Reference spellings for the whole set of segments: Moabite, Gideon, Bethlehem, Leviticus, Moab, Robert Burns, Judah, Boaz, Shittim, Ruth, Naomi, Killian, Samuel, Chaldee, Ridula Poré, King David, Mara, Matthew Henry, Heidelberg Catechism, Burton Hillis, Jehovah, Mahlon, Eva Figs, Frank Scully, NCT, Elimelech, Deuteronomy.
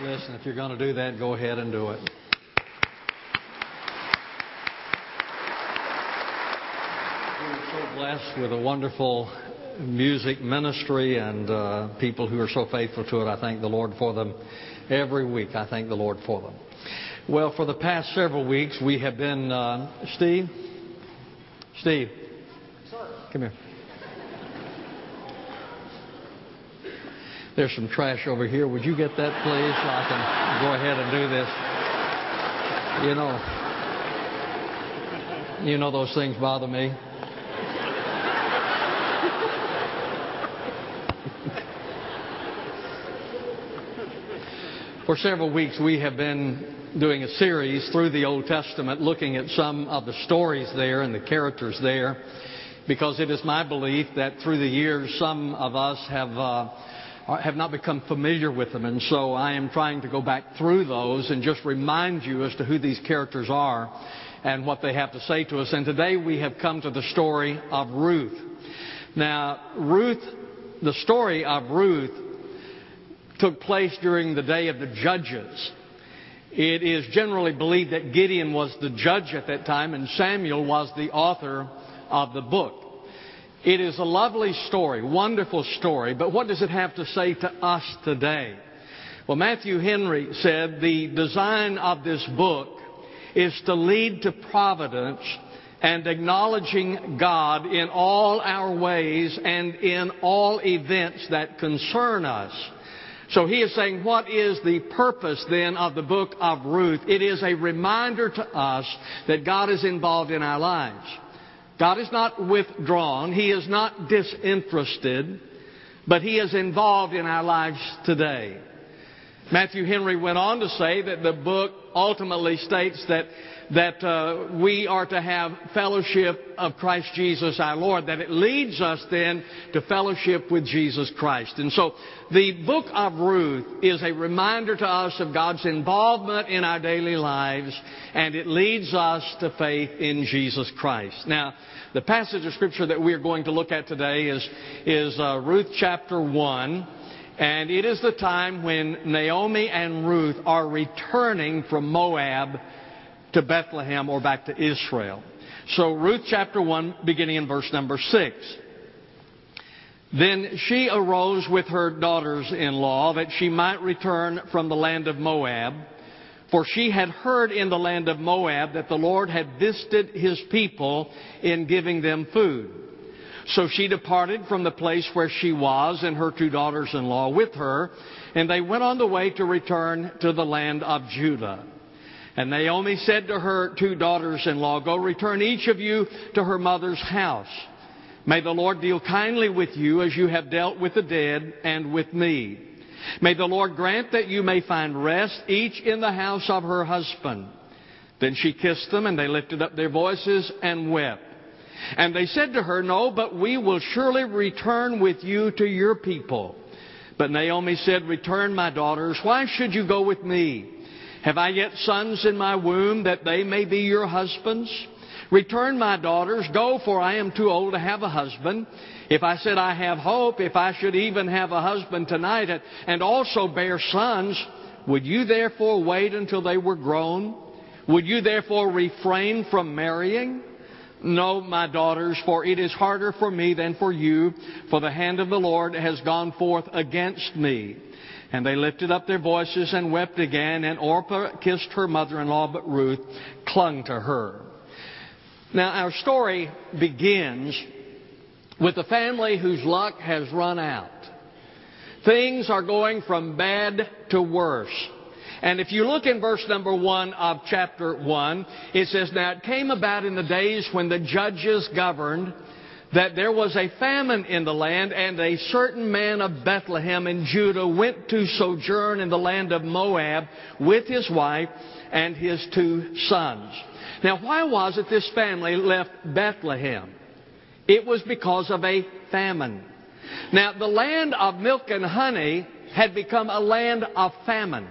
Listen, if you're going to do that, go ahead and do it. We're so blessed with a wonderful music ministry and people who are so faithful to it. I thank the Lord for them every week. I thank the Lord for them. Well, for the past several weeks, we have been... Steve. Sir. Come here. There's some trash over here. Would you get that, please, so I can go ahead and do this? You know those things bother me. For several weeks, we have been doing a series through the Old Testament, looking at some of the stories there and the characters there, because it is my belief that through the years, some of us have not become familiar with them. And so I am trying to go back through those and just remind you as to who these characters are and what they have to say to us. And today we have come to the story of Ruth. Now, the story of Ruth took place during the day of the judges. It is generally believed that Gideon was the judge at that time and Samuel was the author of the book. It is a lovely story, wonderful story, but what does it have to say to us today? Well, Matthew Henry said the design of this book is to lead to providence and acknowledging God in all our ways and in all events that concern us. So he is saying, what is the purpose then of the book of Ruth? It is a reminder to us that God is involved in our lives. God is not withdrawn. He is not disinterested, but He is involved in our lives today. Matthew Henry went on to say that the book ultimately states that we are to have fellowship of Christ Jesus our Lord, that it leads us then to fellowship with Jesus Christ. And so the book of Ruth is a reminder to us of God's involvement in our daily lives, and it leads us to faith in Jesus Christ. Now, the passage of Scripture that we are going to look at today is Ruth chapter 1. And it is the time when Naomi and Ruth are returning from Moab to Bethlehem or back to Israel. So Ruth chapter 1, beginning in verse number 6. Then she arose with her daughters-in-law that she might return from the land of Moab. For she had heard in the land of Moab that the Lord had visited His people in giving them food. So she departed from the place where she was and her two daughters-in-law with her, and they went on the way to return to the land of Judah. And Naomi said to her two daughters-in-law, "Go return each of you to her mother's house. May the Lord deal kindly with you as you have dealt with the dead and with me. May the Lord grant that you may find rest each in the house of her husband." Then she kissed them, and they lifted up their voices and wept. And they said to her, "No, but we will surely return with you to your people." But Naomi said, "Return, my daughters. Why should you go with me? Have I yet sons in my womb that they may be your husbands? Return, my daughters. Go, for I am too old to have a husband. If I said I have hope, if I should even have a husband tonight and also bear sons, would you therefore wait until they were grown? Would you therefore refrain from marrying? No, my daughters, for it is harder for me than for you, for the hand of the Lord has gone forth against me." And they lifted up their voices and wept again, and Orpah kissed her mother-in-law, but Ruth clung to her. Now, our story begins with a family whose luck has run out. Things are going from bad to worse. And if you look in verse number 1 of chapter 1, it says, "Now it came about in the days when the judges governed that there was a famine in the land, and a certain man of Bethlehem in Judah went to sojourn in the land of Moab with his wife and his two sons." Now, why was it this family left Bethlehem? It was because of a famine. Now, the land of milk and honey had become a land of famine.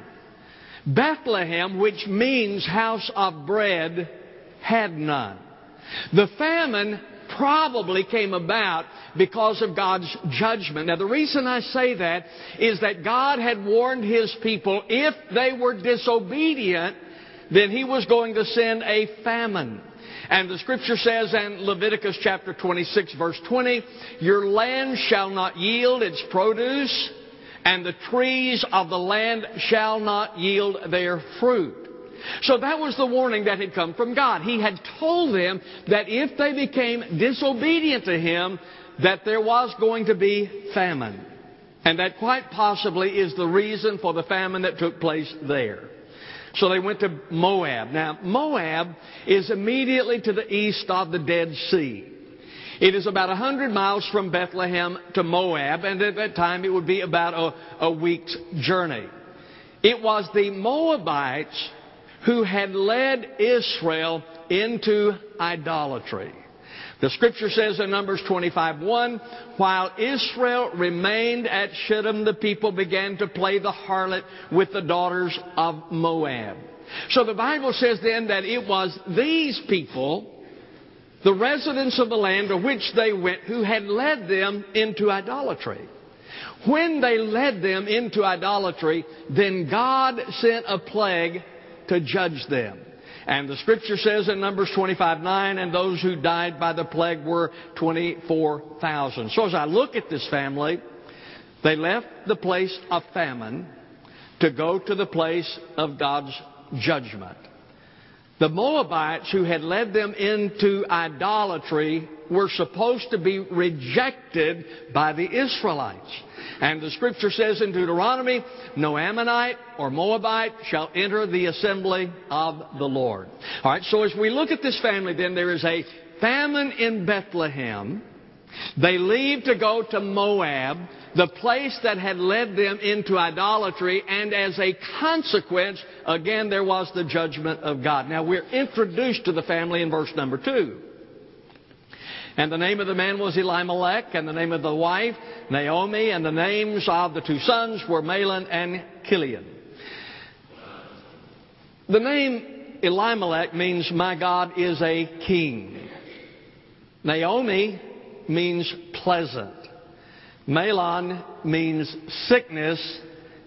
Bethlehem, which means house of bread, had none. The famine probably came about because of God's judgment. Now, the reason I say that is that God had warned His people if they were disobedient, then He was going to send a famine. And the Scripture says in Leviticus chapter 26, verse 20, your land shall not yield its produce, and the trees of the land shall not yield their fruit. So that was the warning that had come from God. He had told them that if they became disobedient to Him, that there was going to be famine. And that quite possibly is the reason for the famine that took place there. So they went to Moab. Now, Moab is immediately to the east of the Dead Sea. It is about 100 miles from Bethlehem to Moab, and at that time it would be about a week's journey. It was the Moabites who had led Israel into idolatry. The Scripture says in Numbers 25:1, while Israel remained at Shittim, the people began to play the harlot with the daughters of Moab. So the Bible says then that it was these people, the residents of the land to which they went, who had led them into idolatry. When they led them into idolatry, then God sent a plague to judge them. And the Scripture says in Numbers 25:9, and those who died by the plague were 24,000. So as I look at this family, they left the place of famine to go to the place of God's judgment. The Moabites who had led them into idolatry were supposed to be rejected by the Israelites. And the Scripture says in Deuteronomy, no Ammonite or Moabite shall enter the assembly of the Lord. All right, so as we look at this family, then there is a famine in Bethlehem. They leave to go to Moab, the place that had led them into idolatry, and as a consequence, again, there was the judgment of God. Now, we're introduced to the family in verse number 2. And the name of the man was Elimelech, and the name of the wife, Naomi, and the names of the two sons were Mahlon and Killian. The name Elimelech means, my God is a king. Naomi means pleasant. Mahlon means sickness,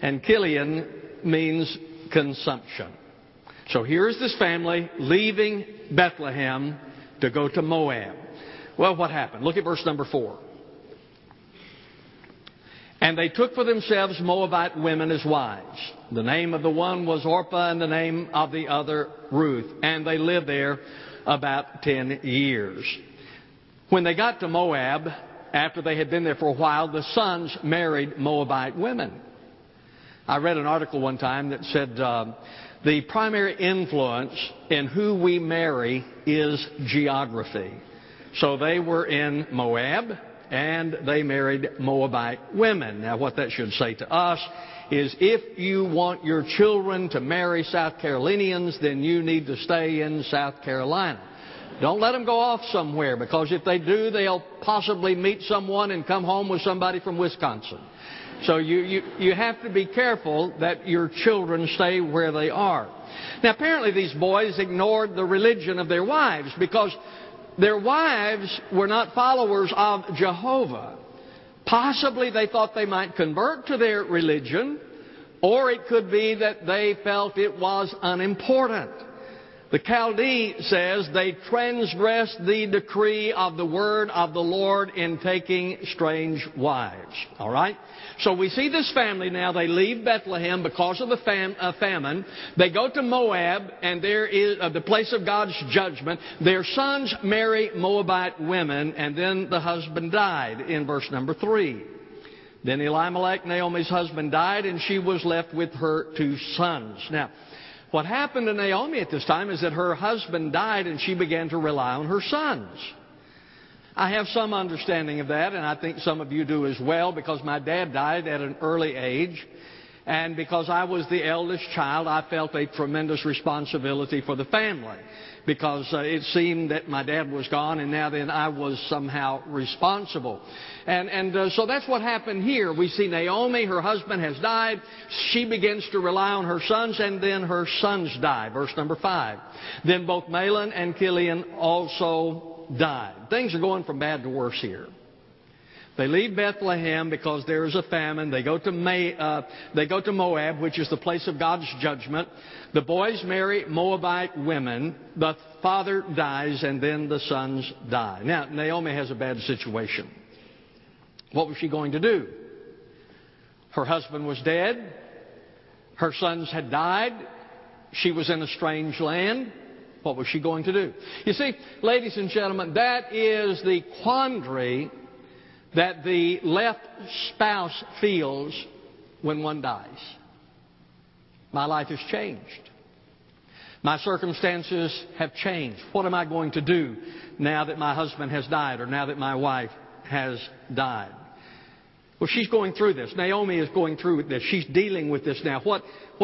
and Killian means consumption. So here is this family leaving Bethlehem to go to Moab. Well, what happened? Look at verse number 4. And they took for themselves Moabite women as wives. The name of the one was Orpah, and the name of the other Ruth. And they lived there about 10 years. When they got to Moab, after they had been there for a while, the sons married Moabite women. I read an article one time that said the primary influence in who we marry is geography. So they were in Moab, and they married Moabite women. Now, what that should say to us is if you want your children to marry South Carolinians, then you need to stay in South Carolina. Don't let them go off somewhere, because if they do, they'll possibly meet someone and come home with somebody from Wisconsin. So you have to be careful that your children stay where they are. Now, apparently these boys ignored the religion of their wives, because their wives were not followers of Jehovah. Possibly they thought they might convert to their religion, or it could be that they felt it was unimportant. The Chaldee says they transgressed the decree of the word of the Lord in taking strange wives. All right? So we see this family now. They leave Bethlehem because of the famine. They go to Moab, and there is the place of God's judgment. Their sons marry Moabite women, and then the husband died in verse number 3. Then Elimelech, Naomi's husband, died, and she was left with her two sons. Now, what happened to Naomi at this time is that her husband died, and she began to rely on her sons. I have some understanding of that, and I think some of you do as well, because my dad died at an early age. And because I was the eldest child, I felt a tremendous responsibility for the family, because it seemed that my dad was gone, and now then I was somehow responsible. So that's what happened here. We see Naomi, her husband has died. She begins to rely on her sons, and then her sons die. Verse number 5. Then both Mahlon and Killian also died. Things are going from bad to worse here. They leave Bethlehem because there is a famine. They go to Moab, which is the place of God's judgment. The boys marry Moabite women. The father dies, and then the sons die. Now, Naomi has a bad situation. What was she going to do? Her husband was dead. Her sons had died. She was in a strange land. What was she going to do? You see, ladies and gentlemen, that is the quandary that the left spouse feels when one dies. My life has changed. My circumstances have changed. What am I going to do now that my husband has died or now that my wife has died? Well, she's going through this. Naomi is going through this. She's dealing with this now. What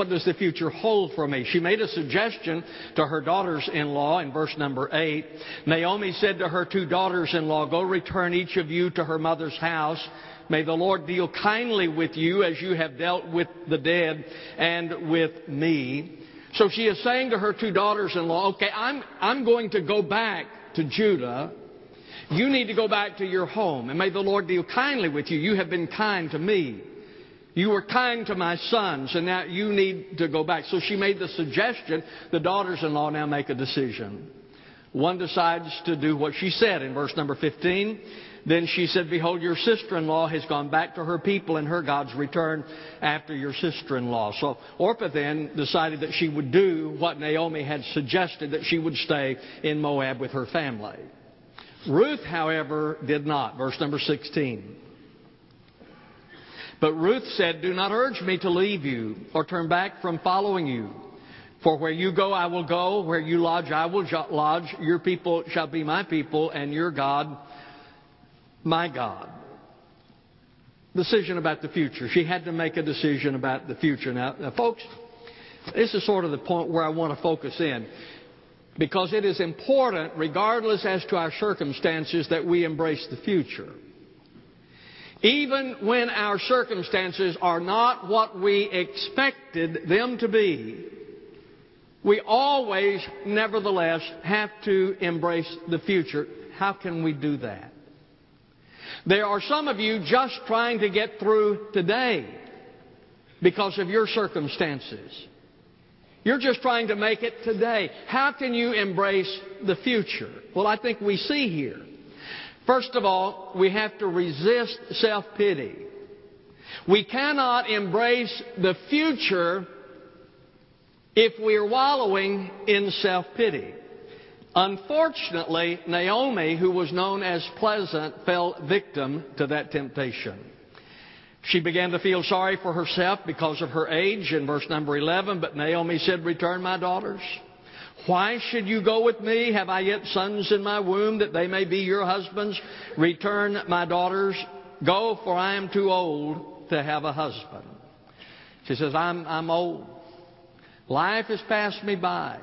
does the future hold for me? She made a suggestion to her daughters-in-law in verse number 8. Naomi said to her two daughters-in-law, "Go return each of you to her mother's house. May the Lord deal kindly with you as you have dealt with the dead and with me." So she is saying to her two daughters-in-law, "Okay, I'm going to go back to Judah. You need to go back to your home, and may the Lord deal kindly with you. You have been kind to me. You were kind to my sons, and now you need to go back." So she made the suggestion. The daughters-in-law now make a decision. One decides to do what she said in verse number 15. Then she said, "Behold, your sister-in-law has gone back to her people, and her gods return after your sister-in-law." So Orpah then decided that she would do what Naomi had suggested, that she would stay in Moab with her family. Ruth, however, did not. Verse number 16. But Ruth said, "Do not urge me to leave you or turn back from following you. For where you go, I will go. Where you lodge, I will lodge. Your people shall be my people, and your God, my God." Decision about the future. She had to make a decision about the future. Now, folks, this is sort of the point where I want to focus in. Because it is important, regardless as to our circumstances, that we embrace the future. Even when our circumstances are not what we expected them to be, we always, nevertheless, have to embrace the future. How can we do that? There are some of you just trying to get through today because of your circumstances. You're just trying to make it today. How can you embrace the future? Well, I think we see here. First of all, we have to resist self-pity. We cannot embrace the future if we're wallowing in self-pity. Unfortunately, Naomi, who was known as pleasant, fell victim to that temptation. She began to feel sorry for herself because of her age in verse number 11. But Naomi said, "Return, my daughters. Why should you go with me? Have I yet sons in my womb that they may be your husbands? Return, my daughters. Go, for I am too old to have a husband." She says, I'm old. Life has passed me by.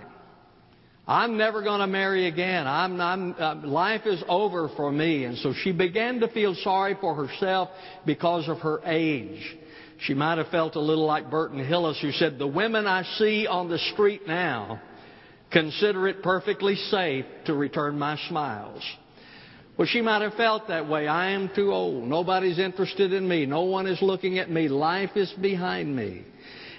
I'm never going to marry again. Life is over for me. And so she began to feel sorry for herself because of her age. She might have felt a little like Burton Hillis, who said, "The women I see on the street now consider it perfectly safe to return my smiles." Well, she might have felt that way. I am too old. Nobody's interested in me. No one is looking at me. Life is behind me.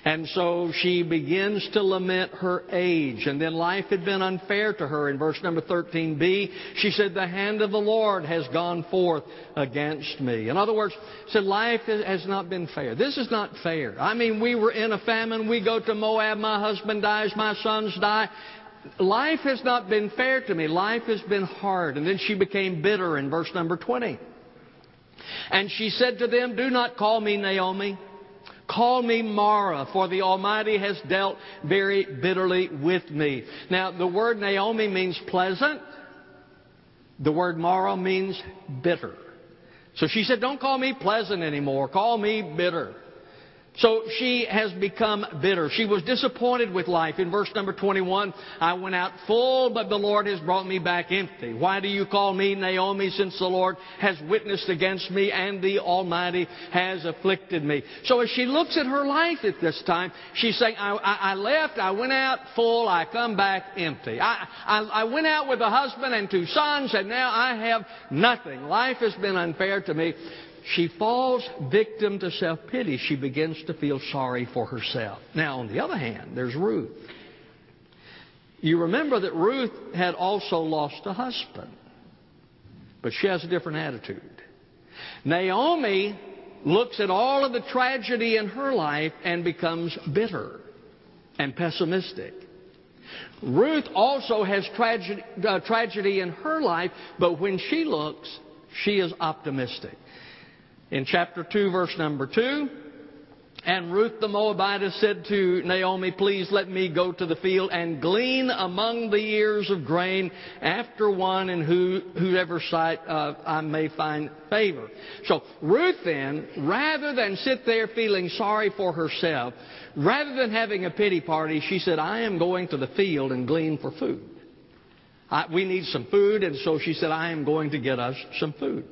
And so she begins to lament her age. And then life had been unfair to her. In verse number 13b, she said, "The hand of the Lord has gone forth against me." In other words, she said, life has not been fair. This is not fair. I mean, we were in a famine. We go to Moab. My husband dies. My sons die. Life has not been fair to me. Life has been hard. And then she became bitter in verse number 20. And she said to them, "Do not call me Naomi. Call me Mara, for the Almighty has dealt very bitterly with me." Now, the word Naomi means pleasant. The word Mara means bitter. So she said, "Don't call me pleasant anymore. Call me bitter." So she has become bitter. She was disappointed with life. In verse number 21, I went out full, but the Lord has brought me back empty. Why do you call me Naomi, since the Lord has witnessed against me and the Almighty has afflicted me? So as she looks at her life at this time, she's saying, I left, I went out full, I come back empty. I went out with a husband and two sons, and now I have nothing. Life has been unfair to me. She falls victim to self-pity. She begins to feel sorry for herself. Now, on the other hand, there's Ruth. You remember that Ruth had also lost a husband, but she has a different attitude. Naomi looks at all of the tragedy in her life and becomes bitter and pessimistic. Ruth also has tragedy in her life, but when she looks, she is optimistic. In chapter 2, verse number 2, and Ruth the Moabitess said to Naomi, please let me go to the field and glean among the ears of grain after one in whoever sight I may find favor. So Ruth then, rather than sit there feeling sorry for herself, rather than having a pity party, she said, I am going to the field and glean for food. We need some food, and so she said, I am going to get us some food.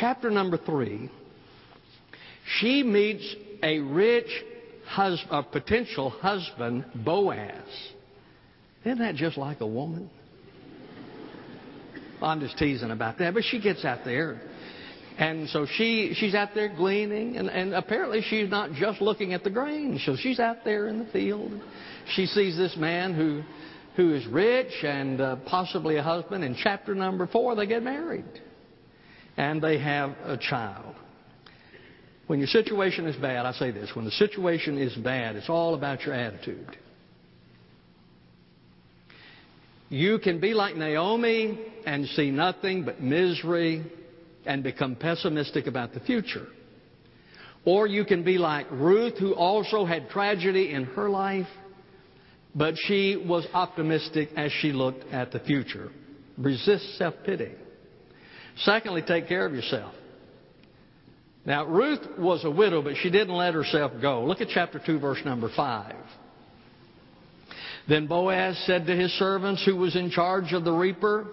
Chapter number 3, she meets a rich potential husband, Boaz. Isn't that just like a woman? I'm just teasing about that, but she gets out there. And so she's out there gleaning, and apparently she's not just looking at the grain. So she's out there in the field. She sees this man who is rich and possibly a husband. In chapter number 4, they get married. And they have a child. When your situation is bad, I say this, when the situation is bad, it's all about your attitude. You can be like Naomi and see nothing but misery and become pessimistic about the future. Or you can be like Ruth, who also had tragedy in her life, but she was optimistic as she looked at the future. Resist self-pity. Secondly, take care of yourself. Now, Ruth was a widow, but she didn't let herself go. Look at chapter 2, verse number 5. Then Boaz said to his servants, who was in charge of the reaper,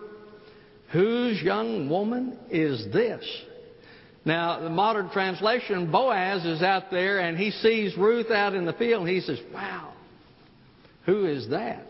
whose young woman is this? Now, the modern translation, Boaz is out there, and he sees Ruth out in the field, and he says, wow, who is that?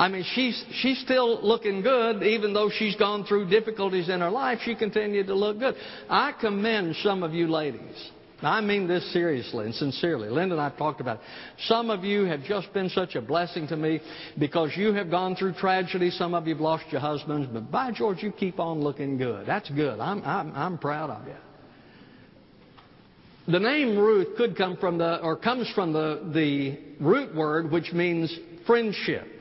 I mean, she's still looking good, even though she's gone through difficulties in her life. She continued to look good. I commend some of you ladies. Now, I mean this seriously and sincerely. Linda and I have talked about it. Some of you have just been such a blessing to me because you have gone through tragedy. Some of you have lost your husbands. But by George, you keep on looking good. That's good. I'm proud of you. The name Ruth comes from the root word, which means friendship.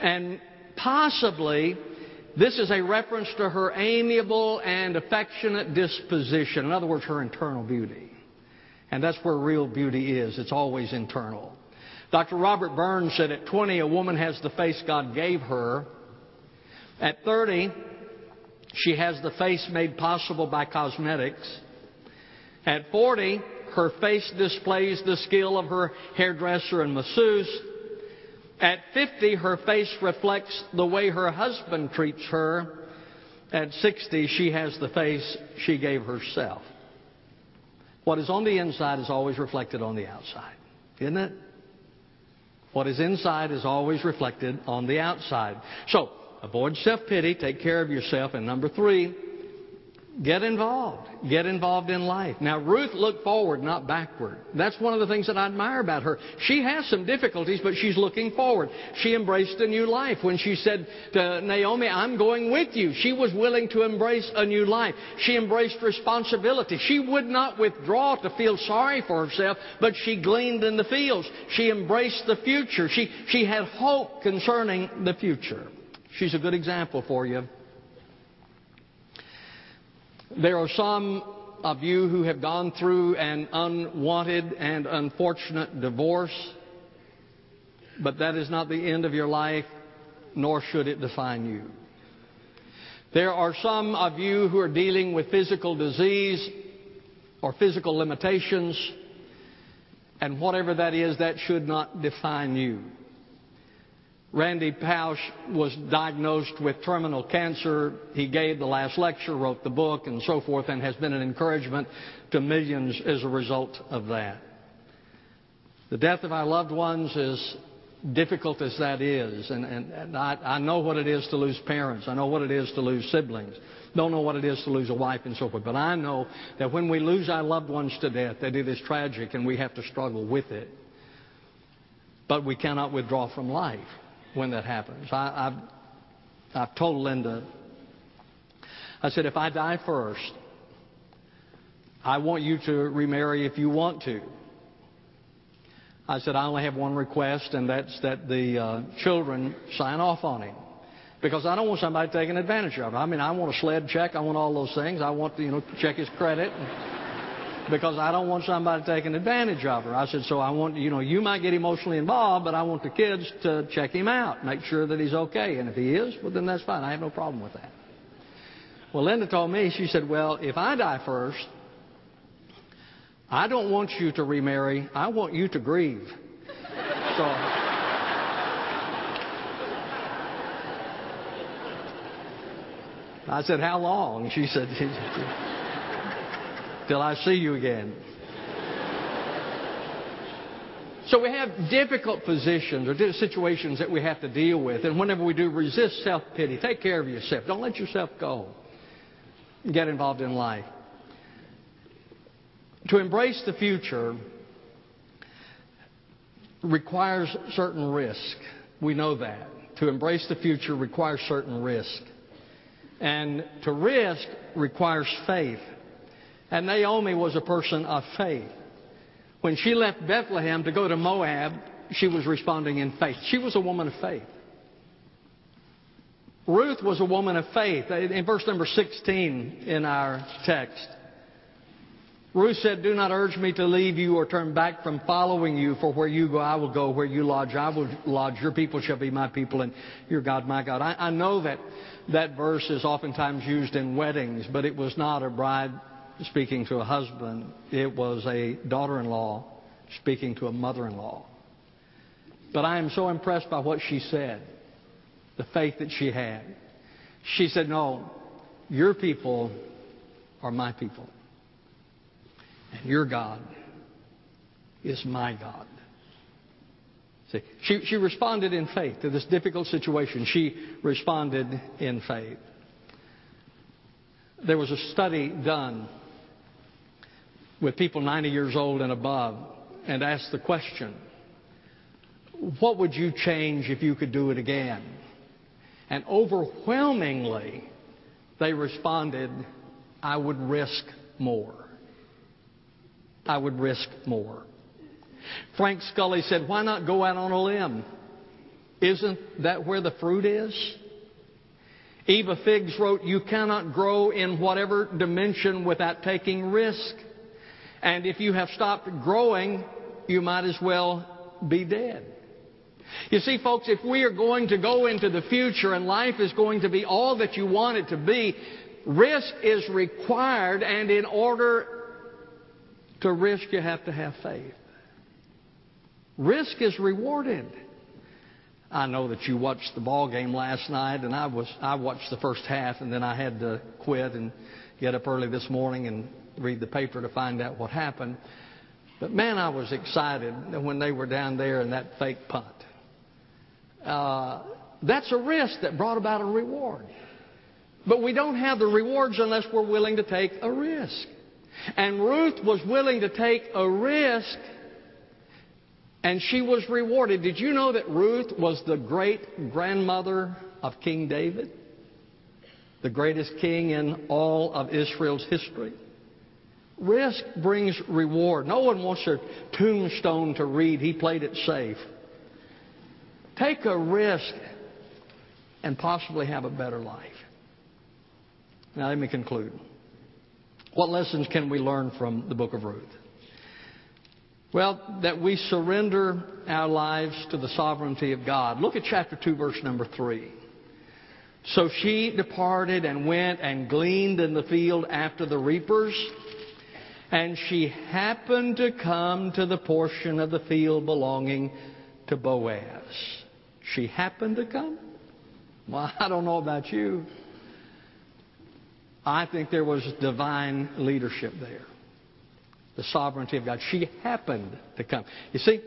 And possibly, this is a reference to her amiable and affectionate disposition. In other words, her internal beauty. And that's where real beauty is. It's always internal. Dr. Robert Burns said at 20, a woman has the face God gave her. At 30, she has the face made possible by cosmetics. At 40, her face displays the skill of her hairdresser and masseuse. At 50, her face reflects the way her husband treats her. At 60, she has the face she gave herself. What is on the inside is always reflected on the outside, isn't it? What is inside is always reflected on the outside. So, avoid self-pity, take care of yourself. And number 3, get involved. Get involved in life. Now, Ruth looked forward, not backward. That's one of the things that I admire about her. She has some difficulties, but she's looking forward. She embraced a new life. When she said to Naomi, I'm going with you, she was willing to embrace a new life. She embraced responsibility. She would not withdraw to feel sorry for herself, but she gleaned in the fields. She embraced the future. She had hope concerning the future. She's a good example for you. There are some of you who have gone through an unwanted and unfortunate divorce, but that is not the end of your life, nor should it define you. There are some of you who are dealing with physical disease or physical limitations, And whatever that is, that should not define you. Randy Pausch was diagnosed with terminal cancer. He gave the last lecture, wrote the book, and so forth, and has been an encouragement to millions as a result of that. The death of our loved ones is difficult as that is, and I know what it is to lose parents. I know what it is to lose siblings. Don't know what it is to lose a wife and so forth. But I know that when we lose our loved ones to death, that it is tragic and we have to struggle with it. But we cannot withdraw from life when that happens. I've told Linda, I said, if I die first, I want you to remarry if you want to. I said, I only have one request, and that's that the children sign off on it. Because I don't want somebody taking advantage of it. I mean, I want a sled check. I want all those things. I want to, check his credit. Because I don't want somebody taking advantage of her. I said, so I want, you might get emotionally involved, but I want the kids to check him out, make sure that he's okay. And if he is, well, then that's fine. I have no problem with that. Well, Linda told me, she said, well, if I die first, I don't want you to remarry. I want you to grieve. So... I said, how long? She said, till I see you again. So we have difficult positions or situations that we have to deal with. And whenever we do, resist self-pity. Take care of yourself. Don't let yourself go. Get involved in life. To embrace the future requires certain risk. We know that. To embrace the future requires certain risk. And to risk requires faith. And Naomi was a person of faith. When she left Bethlehem to go to Moab, she was responding in faith. She was a woman of faith. Ruth was a woman of faith. In verse number 16 in our text, Ruth said, do not urge me to leave you or turn back from following you, for where you go, I will go. Where you lodge, I will lodge. Your people shall be my people, and your God, my God. I know that that verse is oftentimes used in weddings, but it was not a bride speaking to a husband. It was a daughter-in-law speaking to a mother-in-law. But I am so impressed by what she said, the faith that she had. She said, no, your people are my people. And your God is my God. See, she responded in faith to this difficult situation. She responded in faith. There was a study done with people 90 years old and above and asked the question, what would you change if you could do it again? And overwhelmingly, they responded, I would risk more. I would risk more. Frank Scully said, why not go out on a limb? Isn't that where the fruit is? Eva Figs wrote, you cannot grow in whatever dimension without taking risk. And if you have stopped growing, you might as well be dead. You see, folks, if we are going to go into the future and life is going to be all that you want it to be, risk is required, and in order to risk, you have to have faith. Risk is rewarded. I know that you watched the ball game last night, and I watched the first half, and then I had to quit and get up early this morning and read the paper to find out what happened. But, man, I was excited when they were down there in that fake punt. That's a risk that brought about a reward. But we don't have the rewards unless we're willing to take a risk. And Ruth was willing to take a risk, and she was rewarded. Did you know that Ruth was the great-grandmother of King David, the greatest king in all of Israel's history? Risk brings reward. No one wants their tombstone to read, he played it safe. Take a risk and possibly have a better life. Now, let me conclude. What lessons can we learn from the book of Ruth? Well, that we surrender our lives to the sovereignty of God. Look at chapter 2, verse number 3. So she departed and went and gleaned in the field after the reapers. and she happened to come to the portion of the field belonging to Boaz. She happened to come? Well, I don't know about you. I think there was divine leadership there. The sovereignty of God. She happened to come. You see,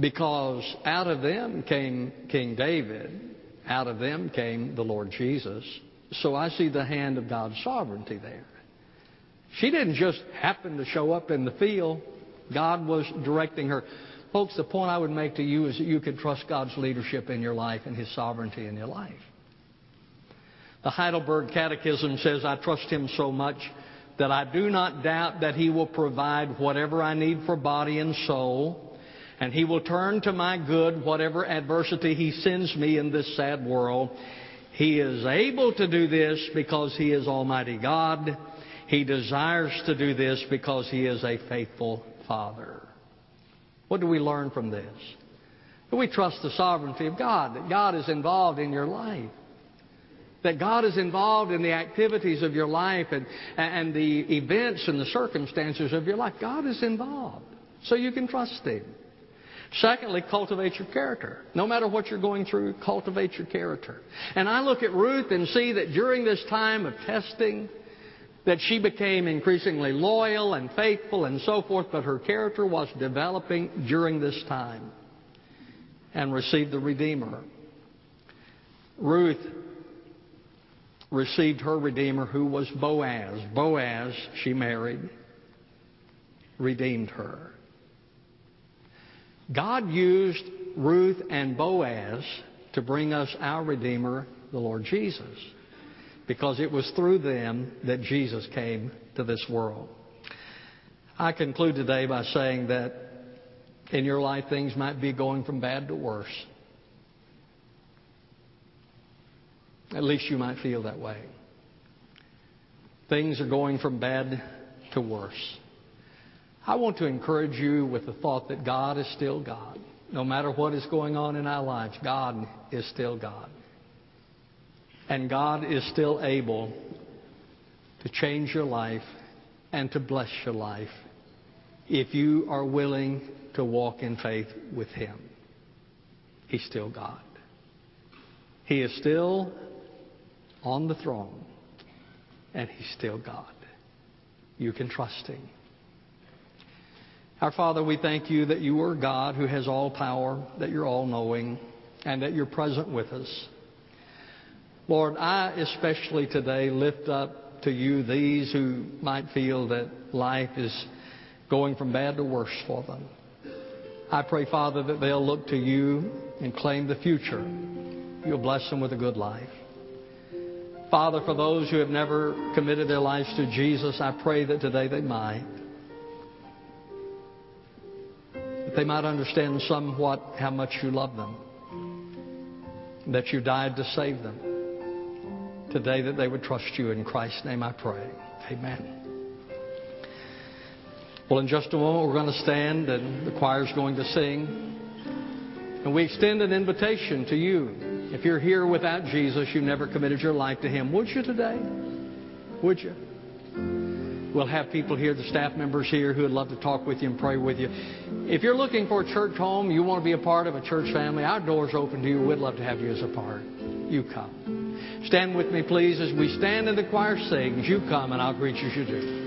because out of them came King David. Out of them came the Lord Jesus. So I see the hand of God's sovereignty there. She didn't just happen to show up in the field. God was directing her. Folks, the point I would make to you is that you can trust God's leadership in your life and His sovereignty in your life. The Heidelberg Catechism says, I trust Him so much that I do not doubt that He will provide whatever I need for body and soul, and He will turn to my good whatever adversity He sends me in this sad world. He is able to do this because He is Almighty God. He desires to do this because He is a faithful Father. What do we learn from this? We trust the sovereignty of God, that God is involved in your life, that God is involved in the activities of your life and the events and the circumstances of your life. God is involved, so you can trust Him. Secondly, cultivate your character. No matter what you're going through, cultivate your character. And I look at Ruth and see that during this time of testing, that she became increasingly loyal and faithful and so forth, but her character was developing during this time and received the Redeemer. Ruth received her Redeemer, who was Boaz. Boaz, she married, redeemed her. God used Ruth and Boaz to bring us our Redeemer, the Lord Jesus, because it was through them that Jesus came to this world. I conclude today by saying that in your life things might be going from bad to worse. At least you might feel that way. Things are going from bad to worse. I want to encourage you with the thought that God is still God. No matter what is going on in our lives, God is still God. And God is still able to change your life and to bless your life if you are willing to walk in faith with Him. He's still God. He is still on the throne, and He's still God. You can trust Him. Our Father, we thank You that You are God who has all power, that You're all-knowing, and that You're present with us. Lord, I especially today lift up to You these who might feel that life is going from bad to worse for them. I pray, Father, that they'll look to You and claim the future. You'll bless them with a good life. Father, for those who have never committed their lives to Jesus, I pray that today they might. That they might understand somewhat how much You love them, that You died to save them. Today that they would trust You. In Christ's name I pray. Amen. Well, in just a moment we're going to stand and the choir's going to sing. And we extend an invitation to you. If you're here without Jesus, you've never committed your life to Him, would you today? Would you? We'll have people here, the staff members here, who would love to talk with you and pray with you. If you're looking for a church home, you want to be a part of a church family, our door's open to you. We'd love to have you as a part. You come. Stand with me, please, as we stand and the choir sings. You come, and I'll greet you as you do.